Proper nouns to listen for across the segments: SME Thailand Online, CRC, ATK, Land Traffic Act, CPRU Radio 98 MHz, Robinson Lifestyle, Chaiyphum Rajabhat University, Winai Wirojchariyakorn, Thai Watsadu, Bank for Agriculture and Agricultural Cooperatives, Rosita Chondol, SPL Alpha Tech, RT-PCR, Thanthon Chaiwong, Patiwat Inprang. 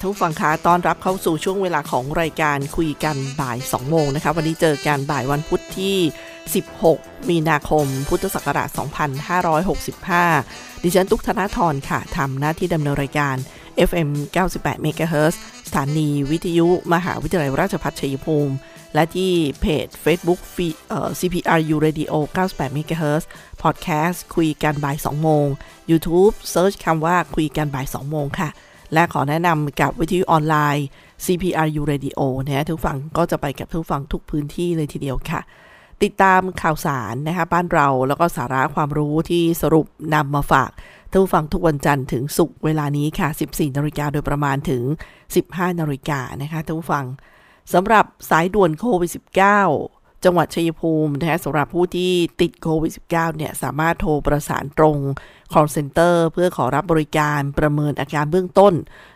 ท่านผู้ฟังคะต้อนรับเข้าสู่ช่วงเวลาของรายการคุยกันบ่าย2โมงนะคะวันนี้เจอกันบ่ายวันพุธที่16มีนาคมพุทธศักราช2565ดิฉันตุ๊กธนธรค่ะทำหน้าที่ดำเนินรายการ FM 98 MHz สถานีวิทยุมหาวิทยาลัยราชภัฏชัยภูมิและที่เพจ Facebook CPRU Radio 98 MHz พอดแคสต์คุยกันบ่าย2โมง YouTube เซิร์ชคำว่าคุยกันบ่าย2โมงค่ะและขอแนะนำกับวิทยุออนไลน์ CPRU Radio นะทุกฝั่งก็จะไปกับทุกฝั่งทุกพื้นที่เลยทีเดียวค่ะติดตามข่าวสารนะคะบ้านเราแล้วก็สาระความรู้ที่สรุปนำมาฝากทุกฝั่งทุกวันจันทร์ถึงศุกร์เวลานี้ค่ะ14นาฬิกาโดยประมาณถึง15นาฬิกานะคะทุกฝั่งสำหรับสายด่วนโควิด -19 จังหวัดชัยภูมินะคะสำหรับผู้ที่ติดโควิด -19 เนี่ยสามารถโทรประสานตรงcall center เพื่อขอรับบริการประเมินอาการเบื้องต้น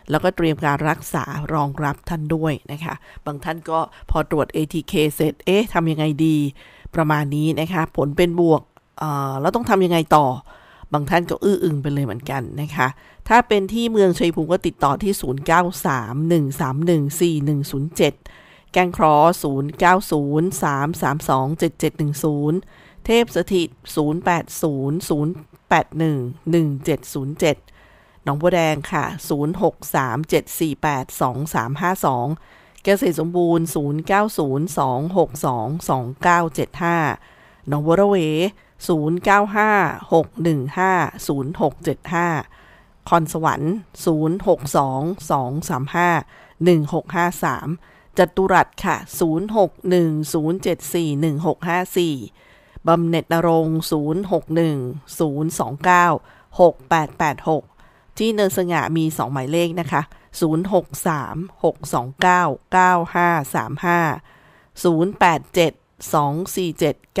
แล้วก็เตรียมการรักษารองรับท่านด้วยนะคะบางท่านก็พอตรวจ ATK เสร็จเอ๊ะทำยังไงดีประมาณนี้นะคะผลเป็นบวกแล้วต้องทำยังไงต่อบางท่านก็อื้ออึงไปเลยเหมือนกันนะคะถ้าเป็นที่เมืองชัยภูมิก็ติดต่อที่ 0931314107 แกงครอ 0903327710 เทพสถิต 0800811707 หนองบัวแดงค่ะ0637482352 เกษตรสมบูรณ์0902622975 หนองบัวระเว0956150675 คอนสวรรค์0622351653 จตุรัสค่ะ0610741654บำเหน็จนรงค์0610296886ที่เนินสง่ามี2หมายเลขนะคะ0636299535 0872479938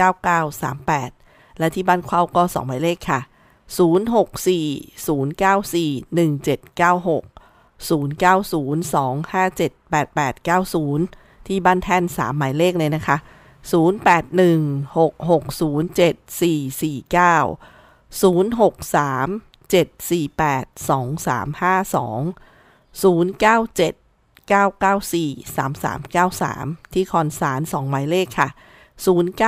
และที่บ้านเข้าก็2หมายเลขค่ะ0640941796 0902578890ที่บ้านแท่น3หมายเลขเลยนะคะ0816607449 0637482352 0979943393ที่คอนสาร2หมายเลขค่ะ0936638590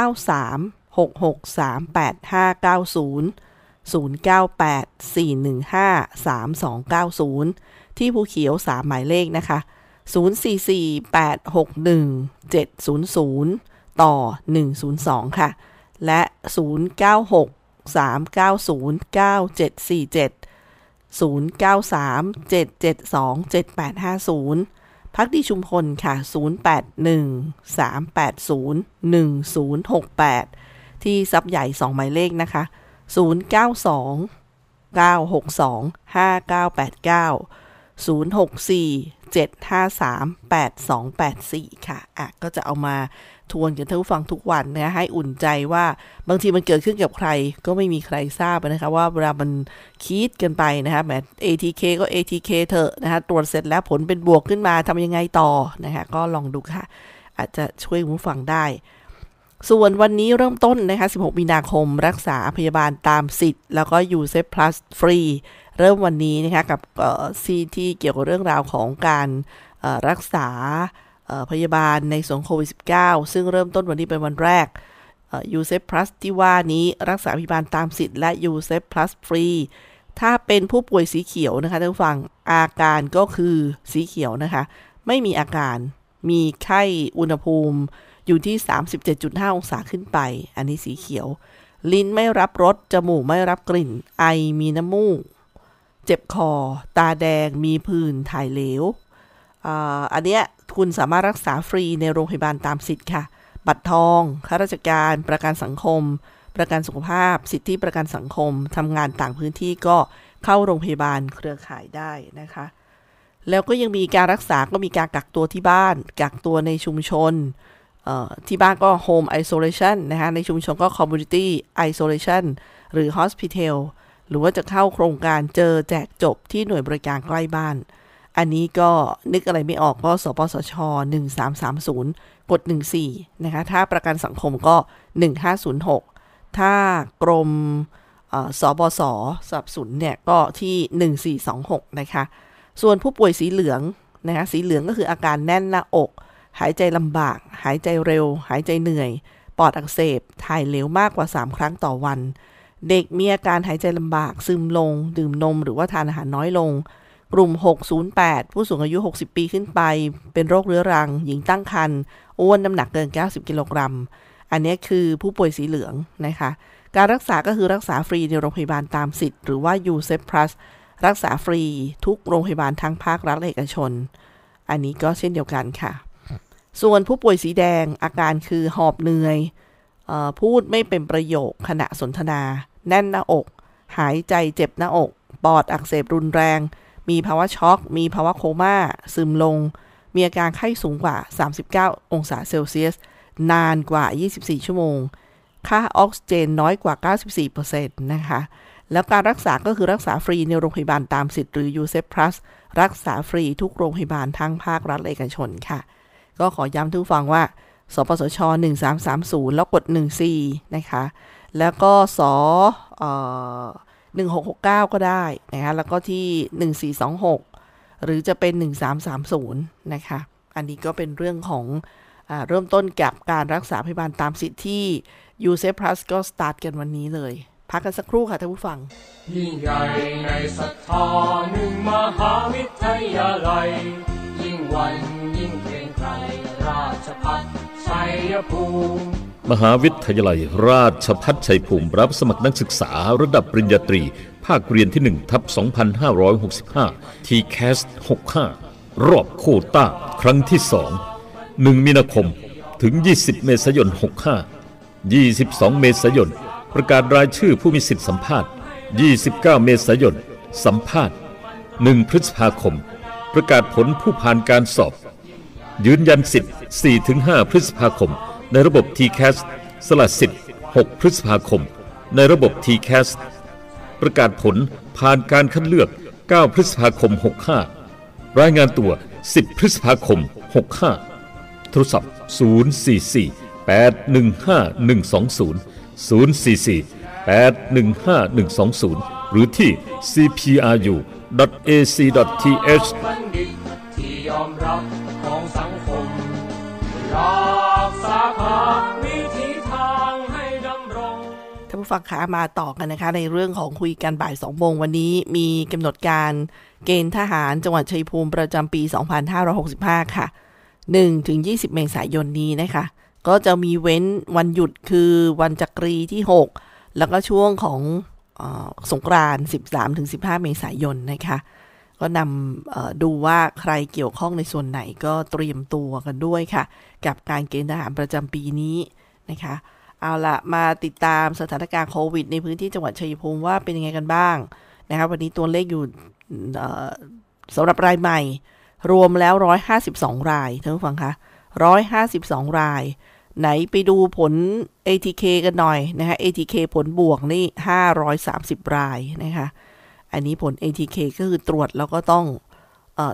0984153290ที่ภูเขียว3หมายเลขนะคะ044861700102ค่ะและ0963909747 0937727850ภักดีชุมพลค่ะ0813801068ที่ซับใหญ่2หมายเลขนะคะ092962598906475382848ค่ะก็จะเอามาทวนกันท่านผู้ฟังทุกวันนะให้อุ่นใจว่าบางทีมันเกิดขึ้นกับใครก็ไม่มีใครทราบนะคะว่าเวลามันคิดกันไปนะคะแหม ATK ก็ ATK เถอะนะคะตรวจเสร็จแล้วผลเป็นบวกขึ้นมาทำยังไงต่อนะคะก็ลองดูค่ะอาจจะช่วยผู้ฟังได้ส่วนวันนี้เริ่มต้นนะคะ16มีนาคมรักษาพยาบาลตามสิทธิ์แล้วก็ยูเซฟพลัสฟรีเริ่มวันนี้นะคะกับซีที่เกี่ยวกับเรื่องราวของการรักษาพยาบาลในส่วนโควิด -19 ซึ่งเริ่มต้นวันนี้เป็นวันแรก ยูเซฟพลัสที่ว่านี้รักษาพยาบาลตามสิทธิ์และยูเซฟพลัสฟรีถ้าเป็นผู้ป่วยสีเขียวนะคะท่านผู้ฟังอาการก็คือสีเขียวนะคะไม่มีอาการมีไข้อุณหภูมิอยู่ที่ 37.5 องศาขึ้นไปอันนี้สีเขียวลิ้นไม่รับรสจมูกไม่รับกลิ่นไอมีน้ำมูกเจ็บคอตาแดงมีผื่นถ่ายเหลวอันเนี้ยคุณสามารถรักษาฟรีในโรงพยาบาลตามสิทธิ์ค่ะบัตรทองข้าราชการประกันสังคมประกันสุขภาพสิทธิประกันสังคมทำงานต่างพื้นที่ก็เข้าโรงพยาบาลเครือข่ายได้นะคะแล้วก็ยังมีการรักษาก็มีการกักตัวที่บ้านกักตัวในชุมชนที่บ้านก็ Home Isolation นะคะในชุมชนก็ Community Isolation หรือ Hospital หรือว่าจะเข้าโครงการเจอแจกจบที่หน่วยบริการใกล้บ้านอันนี้ก็นึกอะไรไม่ออกก็สปสช1330กด14นะคะถ้าประกันสังคมก็1506ถ้ากรมสบสสนับสนุนเนี่ยก็ที่1426นะคะส่วนผู้ป่วยสีเหลืองนะคะสีเหลืองก็คืออาการแน่นหน้าอกหายใจลำบากหายใจเร็วหายใจเหนื่อยปอดอักเสบถ่ายเหลวมากกว่า3ครั้งต่อวันเด็กมีอาการหายใจลำบากซึมลงดื่มนมหรือว่าทานอาหารน้อยลงกลุ่ม608ผู้สูงอายุ60ปีขึ้นไปเป็นโรคเรื้อรังหญิงตั้งครรภ์อ้วนน้ำหนักเกิน90กิโลกรัมอันนี้คือผู้ป่วยสีเหลืองนะคะการรักษาก็คือรักษาฟรีในโรงพยาบาลตามสิทธิ์หรือว่า USEP Plus รักษาฟรีทุกโรงพยาบาลทั้งภาครัฐและเอกชนอันนี้ก็เช่นเดียวกันค่ะส่วนผู้ป่วยสีแดงอาการคือหอบเหนื่อยพูดไม่เป็นประโยคขณะสนทนาแน่นหน้าอกหายใจเจ็บหน้าอกปอดอักเสบรุนแรงมีภาวะช็อกมีภาวะโคม่าซึมลงมีอาการไข้สูงกว่า39องศาเซลเซียสนานกว่า24ชั่วโมงค่าออกซิเจนน้อยกว่า 94% นะคะแล้วการรักษาก็คือรักษาฟรีในโรงพยาบาลตามสิทธิ์หรือ USEP Plus รักษาฟรีทุกโรงพยาบาลทั้งภาครัฐและเอกชนค่ะก็ขอย้ำทุกฟังว่าสปสช1330แล้วกด14นะคะแล้วก็1669ก็ได้นะคะแล้วก็ที่1426หรือจะเป็น1330นะคะอันนี้ก็เป็นเรื่องของเริ่มต้นกับการรักษาพยาบาลตามสิทธิ์ที่ USEP Plus ก็สตาร์ทกันวันนี้เลยพักกันสักครู่ค่ะท่านผู้ฟังยิ่งใหญ่ในศรัทธาหนึ่งมหาวิทยาลัยยิ่งวันยิ่งเกรียงไกรราชภัฏชัยภูมิมหาวิทยาลัยราชภัฏชัยภูมิรับสมัครนักศึกษาระดับปริญญาตรีภาคเรียนที่ 1/2565 TCAS 65รอบโควต้าครั้งที่2 1 มีนาคมถึง20 เมษายน 65 22 เมษายนประกาศรายชื่อผู้มีสิทธิสัมภาษณ์29 เมษายนสัมภาษณ์1 พฤษภาคมประกาศผลผู้ผ่านการสอบยืนยันสิทธิ์ 4-5 พฤษภาคมในระบบ TCAS สละสิทธิ์ 6 พฤษภาคมในระบบ TCAS ประกาศผลผ่านการคัดเลือก 9 พฤษภาคม 65 รายงานตัว 10 พฤษภาคม 65 โทรศัพท์ 044-815-120 044-815-120 หรือที่ cpru.ac.thท่านผู้ฟังคะมาต่อกันนะคะในเรื่องของคุยกันบ่าย 2 โมงวันนี้มีกำหนดการเกณฑ์ทหารจังหวัดชัยภูมิประจำปี 2565 ค่ะ 1-20 เมษายนนี้นะคะก็จะมีเว้นวันหยุดคือวันจักรีที่ 6 แล้วก็ช่วงของสงกรานต์ 13-15 เมษายนนะคะก็นำดูว่าใครเกี่ยวข้องในส่วนไหนก็เตรียมตัวกันด้วยค่ะกับการเกณฑ์ทหารประจำปีนี้นะคะเอาละมาติดตามสถานการณ์โควิดในพื้นที่จังหวัดชัยภูมิว่าเป็นยังไงกันบ้างนะคะวันนี้ตัวเลขอยู่สำหรับรายใหม่รวมแล้ว152รายท่านผู้ฟังคะ152รายไหนไปดูผล ATK กันหน่อยนะคะ ATK ผลบวกนี่530รายนะคะอันนี้ผล ATK ก็คือตรวจแล้วก็ต้อง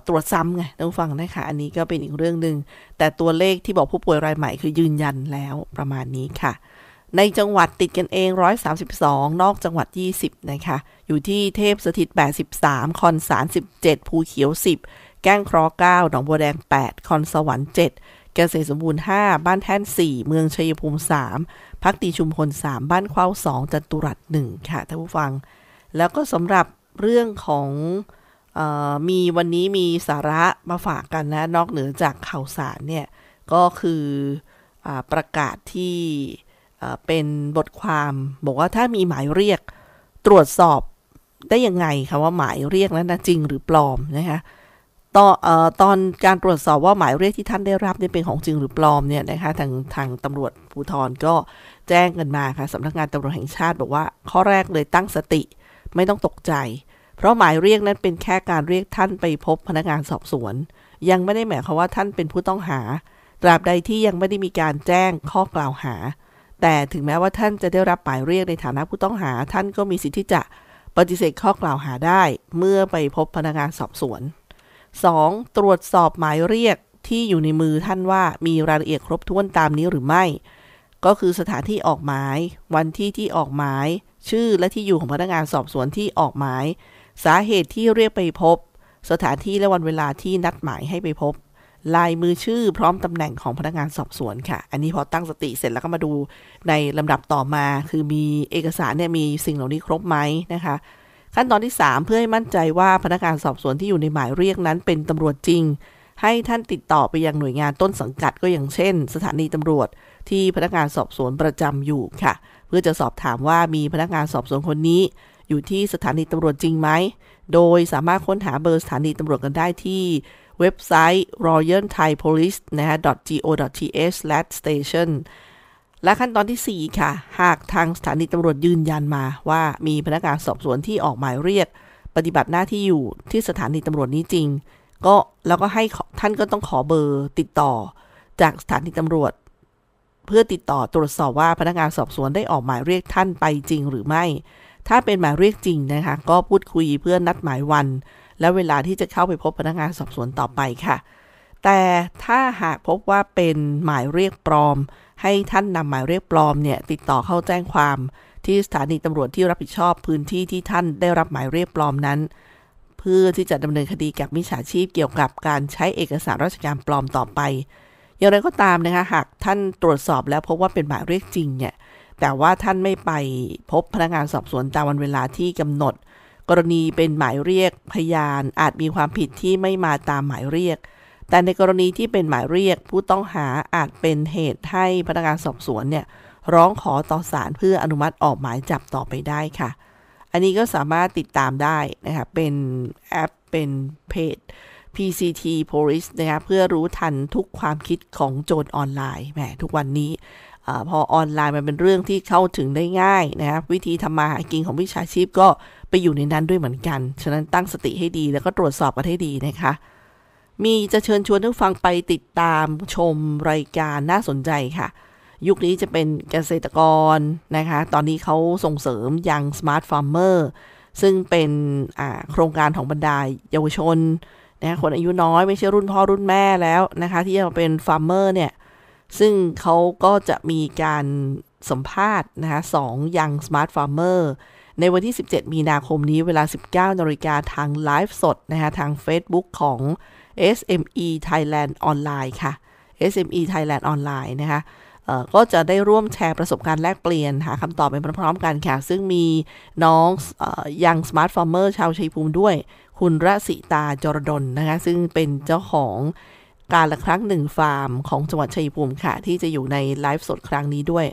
ตรวจซ้ำไงท่านผู้ฟังนะคะอันนี้ก็เป็นอีกเรื่องหนึ่งแต่ตัวเลขที่บอกผู้ป่วยรายใหม่คือยืนยันแล้วประมาณนี้ค่ะในจังหวัดติดกันเอง132นอกจังหวัด20นะคะอยู่ที่เทพสถิต83คอนสาร17ภูเขียว10แก้งเคราะห์9หนองบัวแดง8คอนสวรรค์7 เกษตรสมบูรณ์5บ้านแท่น4เมืองชัยภูมิ3พักตีชุมพล3บ้านเข้า2จัตุรัส1ค่ะท่านผู้ฟังแล้วก็สำหรับเรื่องของมีวันนี้มีสาระมาฝากกันนะนอกเหนือจากข่าวสารเนี่ยก็คือประกาศที่เป็นบทความบอกว่าถ้ามีหมายเรียกตรวจสอบได้ยังไงคะว่าหมายเรียกนั้นนะจริงหรือปลอมนะคะตอนการตรวจสอบว่าหมายเรียกที่ท่านได้รับเนี่ยเป็นของจริงหรือปลอมเนี่ยนะคะทางตำรวจภูธรก็แจ้งกันมาค่ะสำนักงานตำรวจแห่งชาติบอกว่าข้อแรกเลยตั้งสติไม่ต้องตกใจเพราะหมายเรียกนั้นเป็นแค่การเรียกท่านไปพบพนักงานสอบสวนยังไม่ได้หมายความว่าท่านเป็นผู้ต้องหาตราบใดที่ยังไม่ได้มีการแจ้งข้อกล่าวหาแต่ถึงแม้ว่าท่านจะได้รับหมายเรียกในฐานะผู้ต้องหาท่านก็มีสิทธิ์ที่จะปฏิเสธข้อกล่าวหาได้เมื่อไปพบพนักงานสอบสวน 2. ตรวจสอบหมายเรียกที่อยู่ในมือท่านว่ามีรายละเอียดครบถ้วนตามนี้หรือไม่ก็คือสถานที่ออกหมายวันที่ออกหมายชื่อและที่อยู่ของพนักงานสอบสวนที่ออกหมายสาเหตุที่เรียกไปพบสถานที่และวันเวลาที่นัดหมายให้ไปพบลายมือชื่อพร้อมตำแหน่งของพนักงานสอบสวนค่ะอันนี้พอตั้งสติเสร็จแล้วก็มาดูในลำดับต่อมาคือมีเอกสารเนี่ยมีสิ่งเหล่านี้ครบไหมนะคะขั้นตอนที่3เพื่อให้มั่นใจว่าพนักงานสอบสวนที่อยู่ในหมายเรียกนั้นเป็นตำรวจจริงให้ท่านติดต่อไปยังหน่วยงานต้นสังกัดก็อย่างเช่นสถานีตำรวจที่พนักงานสอบสวนประจำอยู่ค่ะเพื่อจะสอบถามว่ามีพนักงานสอบสวนคนนี้อยู่ที่สถานีตำรวจจริงไหมโดยสามารถค้นหาเบอร์สถานีตำรวจกันได้ที่เว็บไซต์ royalthaipolice นะฮะ .go.th/station และขั้นตอนที่4ค่ะหากทางสถานีตำรวจยืนยันมาว่ามีพนักงานสอบสวนที่ออกหมายเรียกปฏิบัติหน้าที่อยู่ที่สถานีตำรวจนี้จริงก็แล้วก็ให้ท่านก็ต้องขอเบอร์ติดต่อจากสถานีตำรวจเพื่อติดต่อตรวจสอบว่าพนักงานสอบสวนได้ออกหมายเรียกท่านไปจริงหรือไม่ถ้าเป็นหมายเรียกจริงนะคะก็พูดคุยเพื่อนัดหมายวันและเวลาที่จะเข้าไปพบพนักงานสอบสวนต่อไปค่ะแต่ถ้าหากพบว่าเป็นหมายเรียกปลอมให้ท่านนำหมายเรียกปลอมเนี่ยติดต่อเข้าแจ้งความที่สถานีตำรวจที่รับผิดชอบพื้นที่ที่ท่านได้รับหมายเรียกปลอมนั้นเพื่อที่จะดำเนินคดีกับมิจฉาชีพเกี่ยวกับการใช้เอกสารราชการปลอมต่อไปอย่างไรก็ตามนะคะหากท่านตรวจสอบแล้วพบว่าเป็นหมายเรียกจริงเนี่ยแต่ว่าท่านไม่ไปพบพนักงานสอบสวนตามวันเวลาที่กำหนดกรณีเป็นหมายเรียกพยานอาจมีความผิดที่ไม่มาตามหมายเรียกแต่ในกรณีที่เป็นหมายเรียกผู้ต้องหาอาจเป็นเหตุให้พนักงานสอบสวนเนี่ยร้องขอต่อศาลเพื่ออนุมัติออกหมายจับต่อไปได้ค่ะอันนี้ก็สามารถติดตามได้นะคะเป็นแอปเป็นเพจ PCT Police นะคะเพื่อรู้ทันทุกความคิดของโจรออนไลน์แหมทุกวันนี้พอออนไลน์มันเป็นเรื่องที่เข้าถึงได้ง่ายนะครับวิธีทำมาหากินของวิชาชีพก็ไปอยู่ในนั้นด้วยเหมือนกันฉะนั้นตั้งสติให้ดีแล้วก็ตรวจสอบกันให้ดีนะคะมีจะเชิญชวนทุกฟังไปติดตามชมรายการน่าสนใจค่ะยุคนี้จะเป็นเกษตรกรนะคะตอนนี้เขาส่งเสริมยังสมาร์ทฟาร์มเมอร์ซึ่งเป็นโครงการของบรรดาเยาวชนนะคนอายุน้อยไม่ใช่รุ่นพ่อรุ่นแม่แล้วนะคะที่จะมาเป็นฟาร์มเมอร์เนี่ยซึ่งเขาก็จะมีการสัมภาษณ์นะคะ2 Young Smart Farmer ในวันที่17มีนาคมนี้เวลา 19:00 น.ทางไลฟ์สดนะคะทาง Facebook ของ SME Thailand Online ค่ะ SME Thailand Online นะคะก็จะได้ร่วมแชร์ประสบการณ์แลกเปลี่ยนหาคำตอบไปพร้อมๆกันค่ะซึ่งมีน้อง Young Smart Farmer ชาวชัยภูมิด้วยคุณรสิตาจรดลนะคะซึ่งเป็นเจ้าของการละครั้งหนึ่งฟาร์มของจังหวัดชัยภูมิค่ะที่จะอยู่ในไลฟ์สดครั้งนี้ด้วย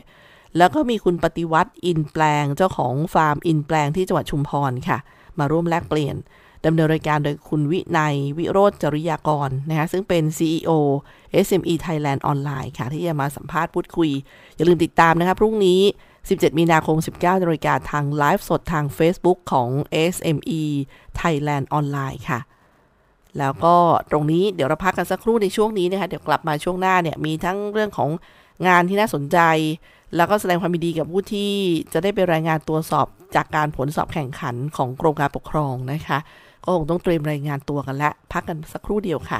แล้วก็มีคุณปฏิวัติอินแปลงเจ้าของฟาร์มอินแปลงที่จังหวัดชุมพรค่ะมาร่วมแลกเปลี่ยนดำเนินรายการโดยคุณวินัยวิโรจน์จริยากรนะคะซึ่งเป็น CEO SME Thailand Online ค่ะที่จะมาสัมภาษณ์พูดคุยอย่าลืมติดตามนะคะพรุ่งนี้17มีนาคม 19:00 น.ทางไลฟ์สดทาง Facebook ของ SME Thailand Online ค่ะแล้วก็ตรงนี้เดี๋ยวเราพักกันสักครู่ในช่วงนี้นะคะเดี๋ยวกลับมาช่วงหน้าเนี่ยมีทั้งเรื่องของงานที่น่าสนใจแล้วก็แสดงความยินดีกับผู้ที่จะได้ไปรายงานตัวสอบจากการผลสอบแข่งขันของกรมการปกครองนะคะก็คงต้องเตรียมรายงานตัวกันละพักกันสักครู่เดียวค่ะ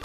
เ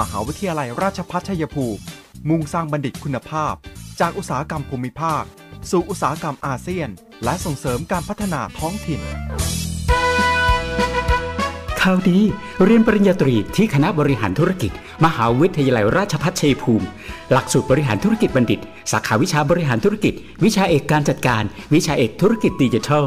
มหาวิทยาลัยราชภัฏชัยภูมิมุ่งสร้างบัณฑิตคุณภาพจากอุตสาหกรรมภูมิภาคสู่อุตสาหกรรมอาเซียนและส่งเสริมการพัฒนาท้องถิ่นข่าวดีเรียนปริญญาตรีที่คณะบริหารธุรกิจมหาวิทยาลัยราชภัฏชัยภูมิหลักสูตรบริหารธุรกิจบัณฑิตสาขาวิชาบริหารธุรกิจวิชาเอกการจัดการวิชาเอกธุรกิจดิจิทัล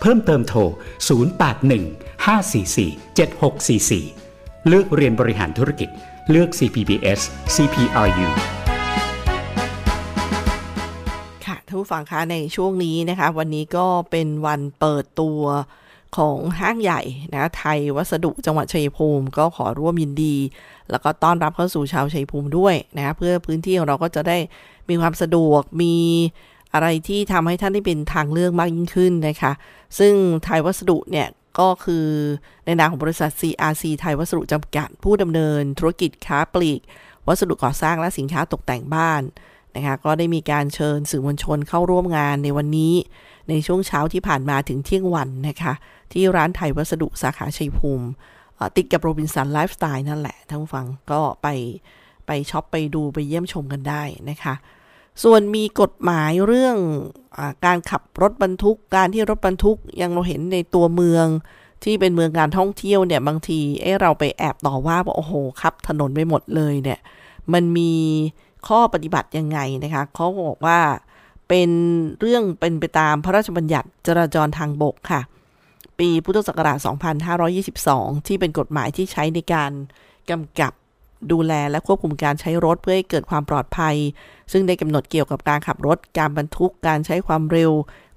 เพิ่มเติมโทร081 544 7644เลือกเรียนบริหารธุรกิจเลือก CPBS CPRUค่ะท่านผู้ฟังคะในช่วงนี้นะคะวันนี้ก็เป็นวันเปิดตัวของห้างใหญ่นะไทยวัสดุจังหวัดชัยภูมิก็ขอร่วมยินดีแล้วก็ต้อนรับเข้าสู่ชาวชัยภูมิด้วยนะเพื่อพื้นที่ของเราก็จะได้มีความสะดวกมีอะไรที่ทำให้ท่านได้เป็นทางเลือกมากยิ่งขึ้นนะคะซึ่งไทยวัสดุเนี่ยก็คือในนามของบริษัท CRC ไทยวัสดุจำกัดผู้ดำเนินธุรกิจค้าปลีกวัสดุก่อสร้างและสินค้าตกแต่งบ้านนะคะก็ได้มีการเชิญสื่อมวลชนเข้าร่วมงานในวันนี้ในช่วงเช้าที่ผ่านมาถึงเที่ยงวันนะคะที่ร้านไทยวัสดุสาขาชัยภูมิติดกับโรบินสันไลฟ์สไตล์นั่นแหละท่านผู้ฟังก็ไปช็อปไปดูไปเยี่ยมชมกันได้นะคะส่วนมีกฎหมายเรื่องการขับรถบรรทุกการที่รถบรรทุกยังเราเห็นในตัวเมืองที่เป็นเมืองการท่องเที่ยวเนี่ยบางทีเราไปแอบต่อว่าโอ้โหขับถนนไปหมดเลยเนี่ยมันมีข้อปฏิบัติยังไงนะคะเขาบอกว่าเป็นเรื่องเป็นไปตามพระราชบัญญัติจราจรทางบกค่ะปีพุทธศักราช2522ที่เป็นกฎหมายที่ใช้ในการกำกับดูแลและควบคุมการใช้รถเพื่อให้เกิดความปลอดภัยซึ่งได้กำหนดเกี่ยวกับการขับรถการบรรทุกการใช้ความเร็ว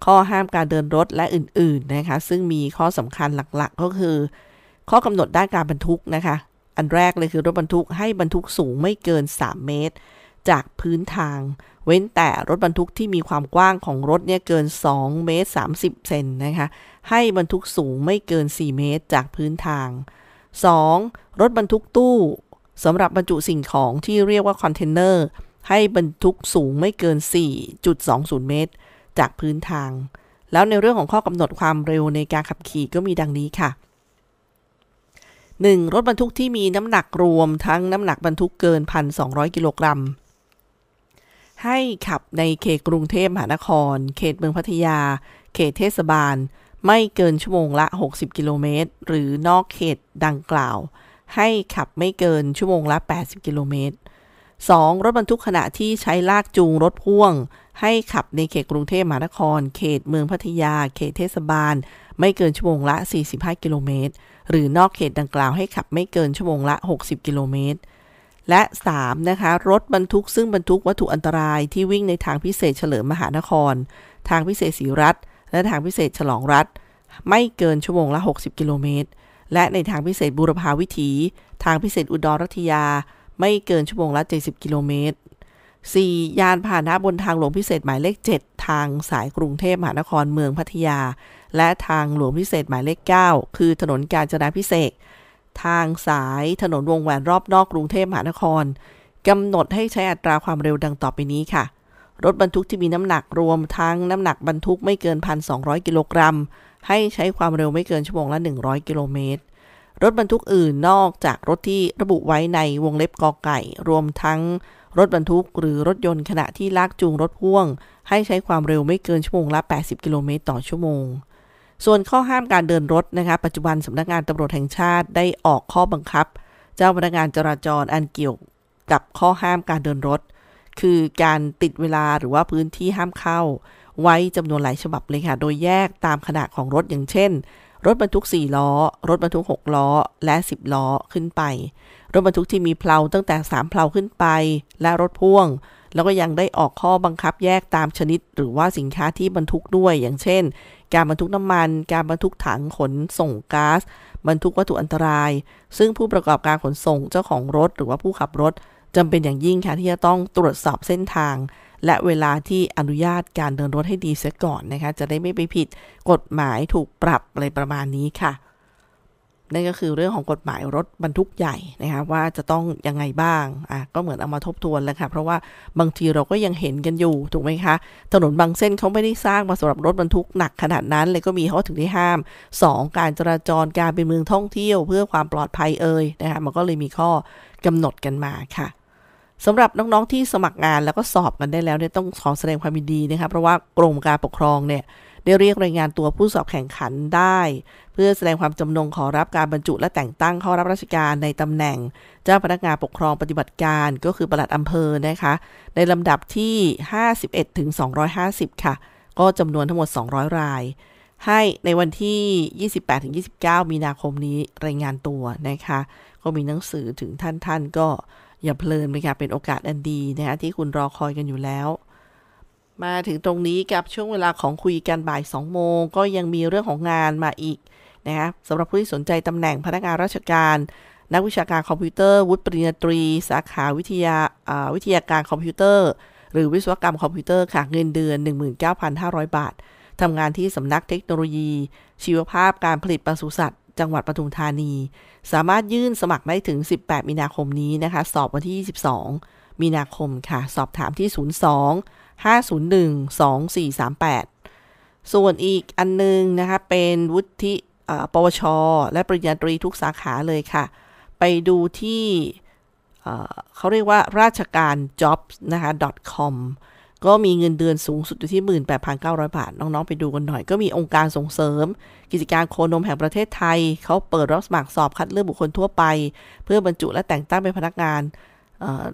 ข้อห้ามการเดินรถและอื่นๆนะคะซึ่งมีข้อสำคัญหลักๆก็คือข้อกำหนดด้านการบรรทุกนะคะอันแรกเลยคือรถบรรทุกให้บรรทุกสูงไม่เกิน3 เมตรจากพื้นทางเว้นแต่รถบรรทุกที่มีความกว้างของรถเนี่ยเกิน2.30 เมตรนะคะให้บรรทุกสูงไม่เกิน4 เมตรจากพื้นทาง 2. รถบรรทุกตู้สำหรับบรรจุสิ่งของที่เรียกว่าคอนเทนเนอร์ให้บรรทุกสูงไม่เกิน 4.20 เมตรจากพื้นทางแล้วในเรื่องของข้อกำหนดความเร็วในการขับขี่ก็มีดังนี้ค่ะ 1. รถบรรทุกที่มีน้ำหนักรวมทั้งน้ำหนักบรรทุกเกิน 1,200 กิโลกรัมให้ขับในเขตกรุงเทพมหานครเขตเมืองพัทยาเขตเทศบาลไม่เกินชั่วโมงละ60 กิโลเมตรหรือนอกเขตดังกล่าวให้ขับไม่เกินชั่วโมงละ80 กิโลเมตร 2. รถบรรทุกขณะที่ใช้ลากจูงรถพ่วงให้ขับในเขตกรุงเทพมหานครเขตเมืองพัทยาเขตเทศบาลไม่เกินชั่วโมงละ45 กิโลเมตรหรือนอกเขตดังกล่าวให้ขับไม่เกินชั่วโมงละ60 กิโลเมตรและ3นะคะรถบรรทุกซึ่งบรรทุกวัตถุอันตรายที่วิ่งในทางพิเศษเฉลิมมหานครทางพิเศษศรีรัตน์และทางพิเศษฉลองรัตน์ไม่เกินชั่วโมงละ60 กิโลเมตรและในทางพิเศษบูรพาวิถีทางพิเศษอุดรรัตยาไม่เกินชั่วโมงละ70 กิโลเมตร 4. ยานพาหนะบนทางหลวงพิเศษหมายเลข7ทางสายกรุงเทพมหานครเมืองพัทยาและทางหลวงพิเศษหมายเลข9คือถนนกาญจนาภิเษกทางสายถนนวงแหวนรอบนอกกรุงเทพมหานครกำหนดให้ใช้อัตราความเร็วดังต่อไปนี้ค่ะรถบรรทุกที่มีน้ำหนักรวมทั้งน้ำหนักบรรทุกไม่เกิน 1,200 กิโลกรัมให้ใช้ความเร็วไม่เกินชั่วโมงละ100 กิโลเมตรรถบรรทุกอื่นนอกจากรถที่ระบุไว้ในวงเล็บกไก่รวมทั้งรถบรรทุกหรือรถยนต์ขณะที่ลากจูงรถพ่วงให้ใช้ความเร็วไม่เกินชั่วโมงละ80 กิโลเมตรต่อชั่วโมงส่วนข้อห้ามการเดินรถนะคะปัจจุบันสำนักงานตำรวจแห่งชาติได้ออกข้อบังคับ เจ้าพนักงานจราจรอันเกี่ยวกับข้อห้ามการเดินรถคือการติดเวลาหรือว่าพื้นที่ห้ามเข้าไว้จำนวนหลายฉบับเลยค่ะโดยแยกตามขนาดของรถอย่างเช่นรถบรรทุก4ล้อรถบรรทุก6ล้อและ10ล้อขึ้นไปรถบรรทุกที่มีเพลาตั้งแต่3เพลาขึ้นไปและรถพ่วงแล้วก็ยังได้ออกข้อบังคับแยกตามชนิดหรือว่าสินค้าที่บรรทุกด้วยอย่างเช่นการบรรทุกน้ำมันการบรรทุกถังขนส่งก๊าซบรรทุกวัตถุอันตรายซึ่งผู้ประกอบการขนส่งเจ้าของรถหรือว่าผู้ขับรถจำเป็นอย่างยิ่งค่ะที่จะต้องตรวจสอบเส้นทางและเวลาที่อนุญาตการเดินรถให้ดีเสียก่อนนะคะจะได้ไม่ไปผิดกฎหมายถูกปรับอะไรประมาณนี้ค่ะนั่นก็คือเรื่องของกฎหมายรถบรรทุกใหญ่นะคะว่าจะต้องยังไงบ้างก็เหมือนเอามาทบทวนแล้วค่ะเพราะว่าบางทีเราก็ยังเห็นกันอยู่ถูกไหมคะถนนบางเส้นเขาไม่ได้สร้างมาสำหรับรถบรรทุกหนักขนาดนั้นเลยก็มีเขาถึงได้ห้าม2การจราจรการเป็นเมืองท่องเที่ยวเพื่อความปลอดภัยนะคะมันก็เลยมีข้อกำหนดกันมาค่ะสำหรับน้องๆที่สมัครงานแล้วก็สอบกันได้แล้วเนี่ยต้องขอแสดงความยินดีนะคะเพราะว่ากรมการปกครองเนี่ยได้เรียกรายงานตัวผู้สอบแข่งขันได้เพื่อแสดงความจำนงขอรับการบรรจุและแต่งตั้งเข้ารับราชการในตำแหน่งเจ้าพนักงานปกครองปฏิบัติการก็คือปลัดอำเภอนะคะในลำดับที่51ถึง250ค่ะก็จำนวนทั้งหมด200รายให้ในวันที่ 28-29 มีนาคมนี้รายงานตัวนะคะก็มีหนังสือถึงท่านก็อย่าเพลินไปค่ะเป็นโอกาสอันดีนะคะที่คุณรอคอยกันอยู่แล้วมาถึงตรงนี้กับช่วงเวลาของคุยกันบ่าย2โมงก็ยังมีเรื่องของงานมาอีกนะคะสำหรับผู้ที่สนใจตำแหน่งพนักงานราชการนักวิชาการคอมพิวเตอร์วุฒิปริญญาตรีสาขาวิทยาการคอมพิวเตอร์หรือวิศวกรรมคอมพิวเตอร์ค่ะเงินเดือน 19,500 บาททำงานที่สำนักเทคโนโลยีชีวภาพการผลิตปศุสัตว์จังหวัดปทุมธานีสามารถยื่นสมัครได้ถึง18มีนาคมนี้นะคะสอบวันที่22มีนาคมค่ะสอบถามที่02-501-2438 ส่วนอีกอันนึงนะคะเป็นวุฒิปวชและปริญญาตรีทุกสาขาเลยค่ะไปดูที่เขาเรียกว่าราชการ jobs นะคะ .com ก็มีเงินเดือนสูงสุดอยู่ที่ 18,900 บาทน้องๆไปดูกันหน่อยก็มีองค์การส่งเสริมกิจการโคนมแห่งประเทศไทยเขาเปิดรับสมัครสอบคัดเลือกบุคคลทั่วไปเพื่อบรรจุและแต่งตั้งเป็นพนักงาน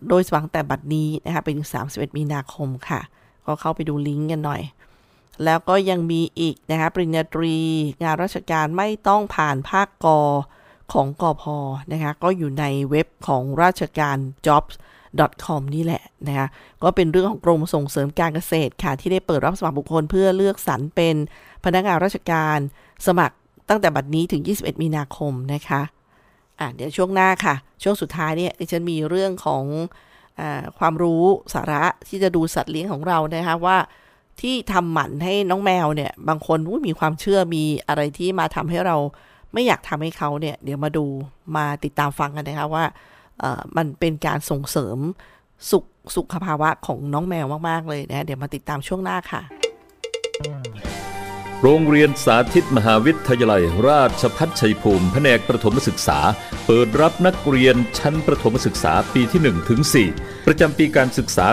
โดยสมัครแต่บัดนี้นะคะเป็น31มีนาคมค่ะก็เข้าไปดูลิงก์กันหน่อยแล้วก็ยังมีอีกนะคะปริญญาตรีงานราชการไม่ต้องผ่านภาคกของกพ.นะคะก็อยู่ในเว็บของราชการ jobs.com นี่แหละนะคะก็เป็นเรื่องของกรมส่งเสริมการเกษตรค่ะที่ได้เปิดรับสมัครบุคคลเพื่อเลือกสรรเป็นพนักงานราชการสมัครตั้งแต่บัดนี้ถึง21มีนาคมนะคะเดี๋ยวช่วงหน้าค่ะช่วงสุดท้ายเนี่ยดิฉันมีเรื่องของความรู้สาระที่จะดูสัตว์เลี้ยงของเรานะคะว่าที่ทำหมันให้น้องแมวเนี่ยบางคนมีความเชื่อมีอะไรที่มาทำให้เราไม่อยากทำให้เขาเนี่ยเดี๋ยวมาดูมาติดตามฟังกันนะคะว่ามันเป็นการส่งเสริมสุขภาวะของน้องแมวมากๆเลยนะเดี๋ยวมาติดตามช่วงหน้าค่ะโรงเรียนสาธิตมหาวิทยาลัยราชภัฏชัยภูมิแผนกประถมศึกษาเปิดรับนักเรียนชั้นประถมศึกษาปีที่1ถึง4ประจำปีการศึกษา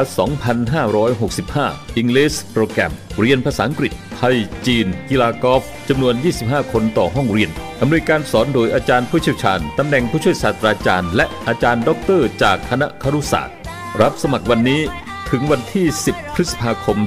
2565 English Program เรียนภาษาอังกฤษไทยจีนกีฬากอล์ฟจำนวน25คนต่อห้องเรียนอำนวยการสอนโดยอาจารย์ผู้เชี่ยวชาญตำแหน่งผู้ช่วยศาสตราจารย์และอาจารย์ด็อกเตอร์จากคณะครุศาสตร์รับสมัครวันนี้ถึงวันที่10พฤษภาคม2565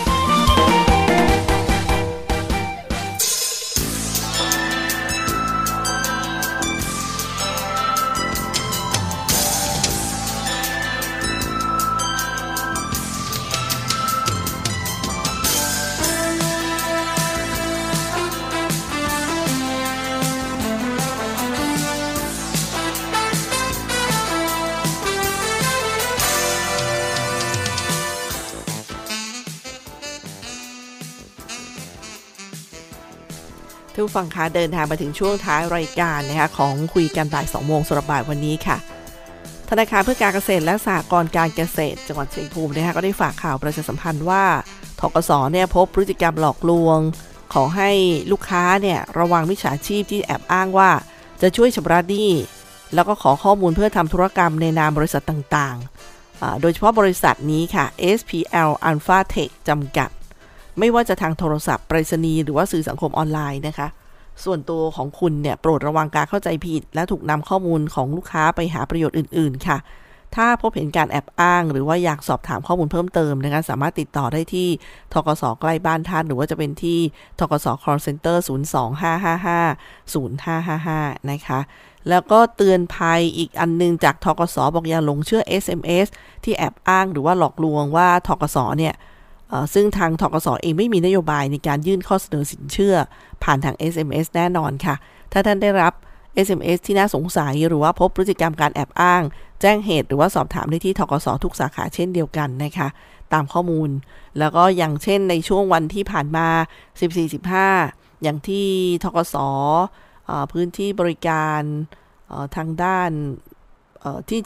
ฟังค่ะเดินทางมาถึงช่วงท้ายรายการนะคะของคุยกันบ่าย2โมงสำหรับบ่ายวันนี้ค่ะธนาคารเพื่อการเกษตรและสหกรณ์การเกษตรจังหวัดชัยภูมินะคะก็ได้ฝากข่าวประชาสัมพันธ์ว่าธกส.เนี่ยพบพฤติกรรมหลอกลวง ขอให้ลูกค้าเนี่ยระวังมิจฉาชีพที่แอบอ้างว่าจะช่วยชำระหนี้แล้วก็ขอข้อมูลเพื่อทำธุรกรรมในนามบริษัทต่างๆโดยเฉพาะบริษัทนี้ค่ะ SPL Alpha Tech จำกัดไม่ว่าจะทางโทรศัพท์ไปรษณีย์หรือว่าสื่อสังคมออนไลน์นะคะส่วนตัวของคุณเนี่ยโปรดระวังการเข้าใจผิดและถูกนำข้อมูลของลูกค้าไปหาประโยชน์อื่นๆค่ะถ้าพบเห็นการแอบอ้างหรือว่าอยากสอบถามข้อมูลเพิ่มเติมนะคะสามารถติดต่อได้ที่ธกส.ใกล้บ้านท่านหรือว่าจะเป็นที่ธกส. Call Center 02-555-0555นะคะแล้วก็เตือนภัยอีกอันนึงจากธกส.บอกอย่าหลงเชื่อ SMS ที่แอบอ้างหรือว่าหลอกลวงว่าธกส.เนี่ยซึ่งทางธกส.เองไม่มีนโยบายในการยื่นข้อเสนอสินเชื่อผ่านทาง SMS แน่นอนค่ะถ้าท่านได้รับ SMS ที่น่าสงสัยหรือว่าพบพฤติกรรมการแอบอ้างแจ้งเหตุหรือว่าสอบถามได้ที่ธกส.ทุกสาขาเช่นเดียวกันนะคะตามข้อมูลแล้วก็อย่างเช่นในช่วงวันที่ผ่านมา 14-15 อย่างที่ธกส.พื้นที่บริการทางด้าน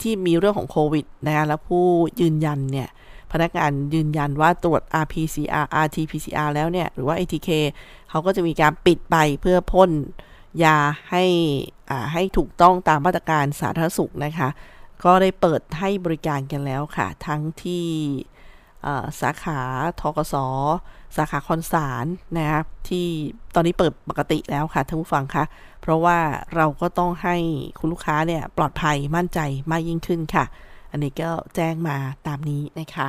ที่มีเรื่องของโควิดนะคะแล้วผู้ยืนยันเนี่ยพนักงานยืนยันว่าตรวจ RT-PCR RT-PCR แล้วเนี่ยหรือว่า ATK เขาก็จะมีการปิดไปเพื่อพ่นยาให้ถูกต้องตามมาตรการสาธารณสุขนะคะก็ได้เปิดให้บริการกันแล้วค่ะทั้งที่สาขาธกส.สาขาคอนสารนะครับที่ตอนนี้เปิดปกติแล้วค่ะท่านผู้ฟังคะเพราะว่าเราก็ต้องให้คุณลูกค้าเนี่ยปลอดภัยมั่นใจมากยิ่งขึ้นค่ะอันนี้ก็แจ้งมาตามนี้นะคะ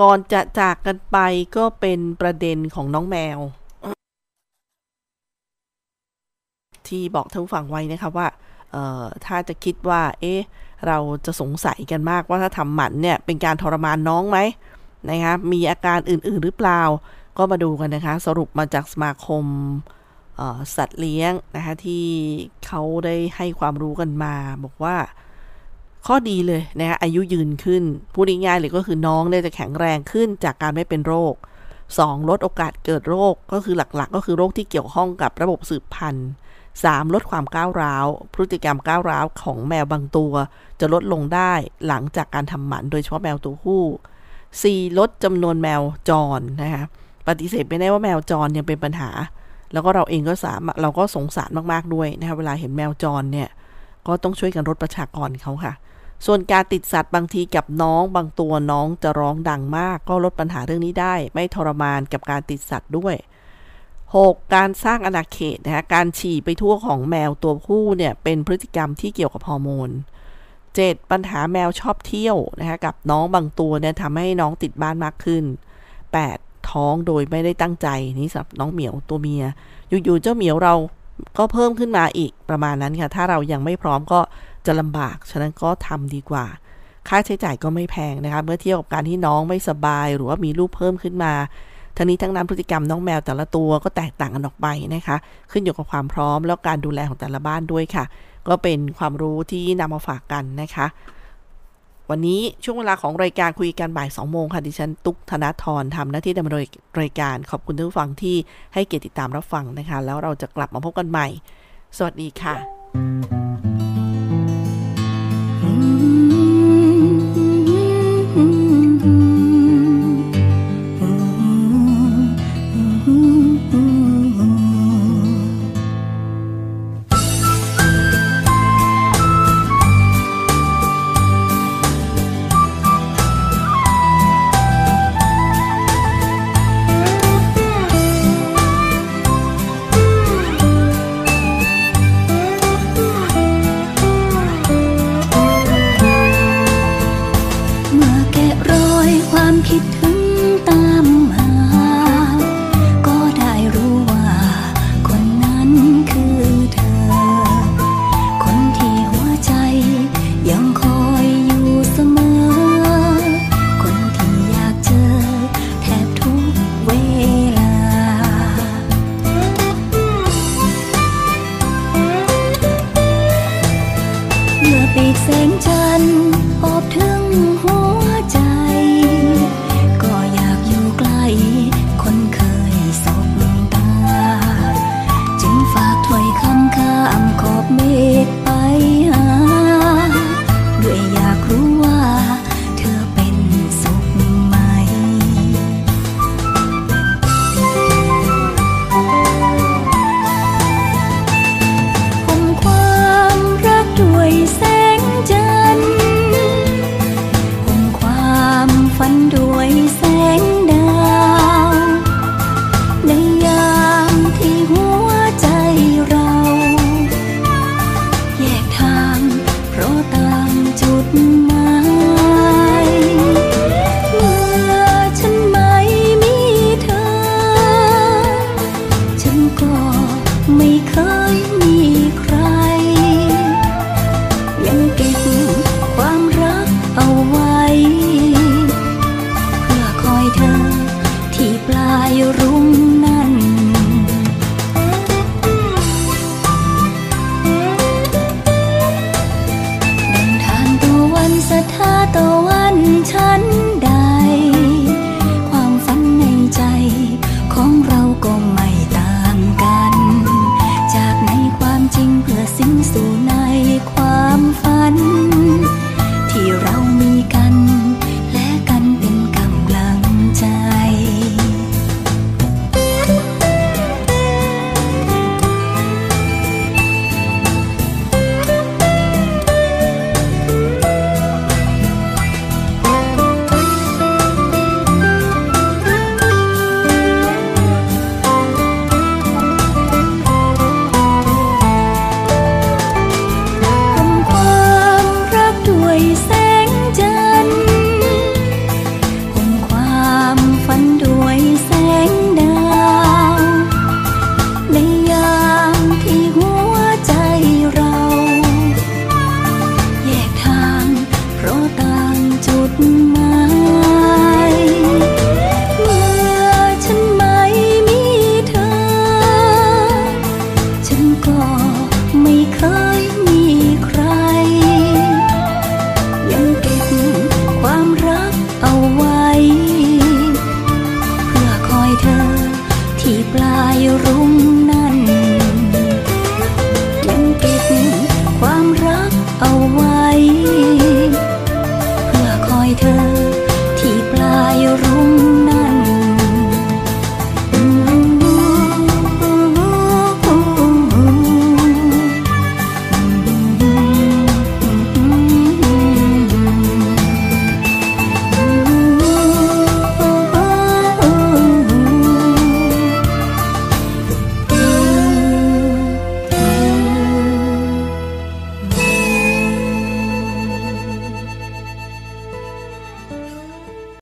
ก่อนจะจากกันไปก็เป็นประเด็นของน้องแมวที่บอกท่านผู้ฟังไว้นะคะว่าถ้าจะคิดว่าเราจะสงสัยกันมากว่าถ้าทำหมันเนี่ยเป็นการทรมานน้องไหมนะคะมีอาการอื่นๆหรือเปล่าก็มาดูกันนะคะสรุปมาจากสมาคมสัตว์เลี้ยงนะคะที่เขาได้ให้ความรู้กันมาบอกว่าข้อดีเลยนะคะอายุยืนขึ้นพูดง่ายๆเลยก็คือน้องเนี่ยจะแข็งแรงขึ้นจากการไม่เป็นโรค2ลดโอกาสเกิดโรคก็คือหลักๆก็คือโรคที่เกี่ยวข้องกับระบบสืบพันธุ์3ลดความก้าวร้าวพฤติกรรมก้าวร้าวของแมวบางตัวจะลดลงได้หลังจากการทำหมันโดยเฉพาะแมวตัวผู้4ลดจำนวนแมวจรนะคะปฏิเสธไม่ได้ว่าแมวจรยังเป็นปัญหาแล้วก็เราเองก็เราก็สงสารมากๆด้วยนะคะเวลาเห็นแมวจรเนี่ยก็ต้องช่วยกันลดประชากรเขาค่ะส่วนการติดสัตว์บางทีกับน้องบางตัวน้องจะร้องดังมากก็ลดปัญหาเรื่องนี้ได้ไม่ทรมานกับการติดสัตว์ด้วย6การสร้างอาณาเขตนะคะการฉี่ไปทั่วของแมวตัวผู้เนี่ยเป็นพฤติกรรมที่เกี่ยวกับฮอร์โมน7ปัญหาแมวชอบเที่ยวนะคะกับน้องบางตัวเนี่ยทำให้น้องติดบ้านมากขึ้น8ท้องโดยไม่ได้ตั้งใจนี่สำหรับน้องเหมียวตัวเมียอยู่ๆเจ้าเหมียวเราก็เพิ่มขึ้นมาอีกประมาณนั้นค่ะถ้าเรายังไม่พร้อมก็จะลำบากฉะนั้นก็ทำดีกว่าค่าใช้จ่ายก็ไม่แพงนะคะเมื่อเทียบกับการที่น้องไม่สบายหรือว่ามีลูกเพิ่มขึ้นมาทั้งนี้ทั้งนั้นพฤติกรรมน้องแมวแต่ละตัวก็แตกต่างกันออกไปนะคะขึ้นอยู่กับความพร้อมแล้วการดูแลของแต่ละบ้านด้วยค่ะก็เป็นความรู้ที่นำมาฝากกันนะคะวันนี้ช่วงเวลาของรายการคุยกันบ่าย 2:00 นค่ะดิฉันตุ๊กธนธรทำหน้าที่ดำเนินรายการขอบคุณท่านผู้ฟังที่ให้เกียรติติดตามรับฟังนะคะแล้วเราจะกลับมาพบกันใหม่สวัสดีค่ะคิดถึงตามหาก็ได้รู้ว่าคนนั้นคือเธอคนที่หัวใจยังคอยอยู่เสมอคนที่อยากเจอแทบทุกเวลาเมื่อปีกแสงจันทร์อบถึงหัวใจคนเคยสบตาจึงฝากถ้อยคำข้ามขอบเมฆไปหาด้วยอยากรู้ว่าเธอเป็นสุขไหม ศรัทธาต่อวันฉัน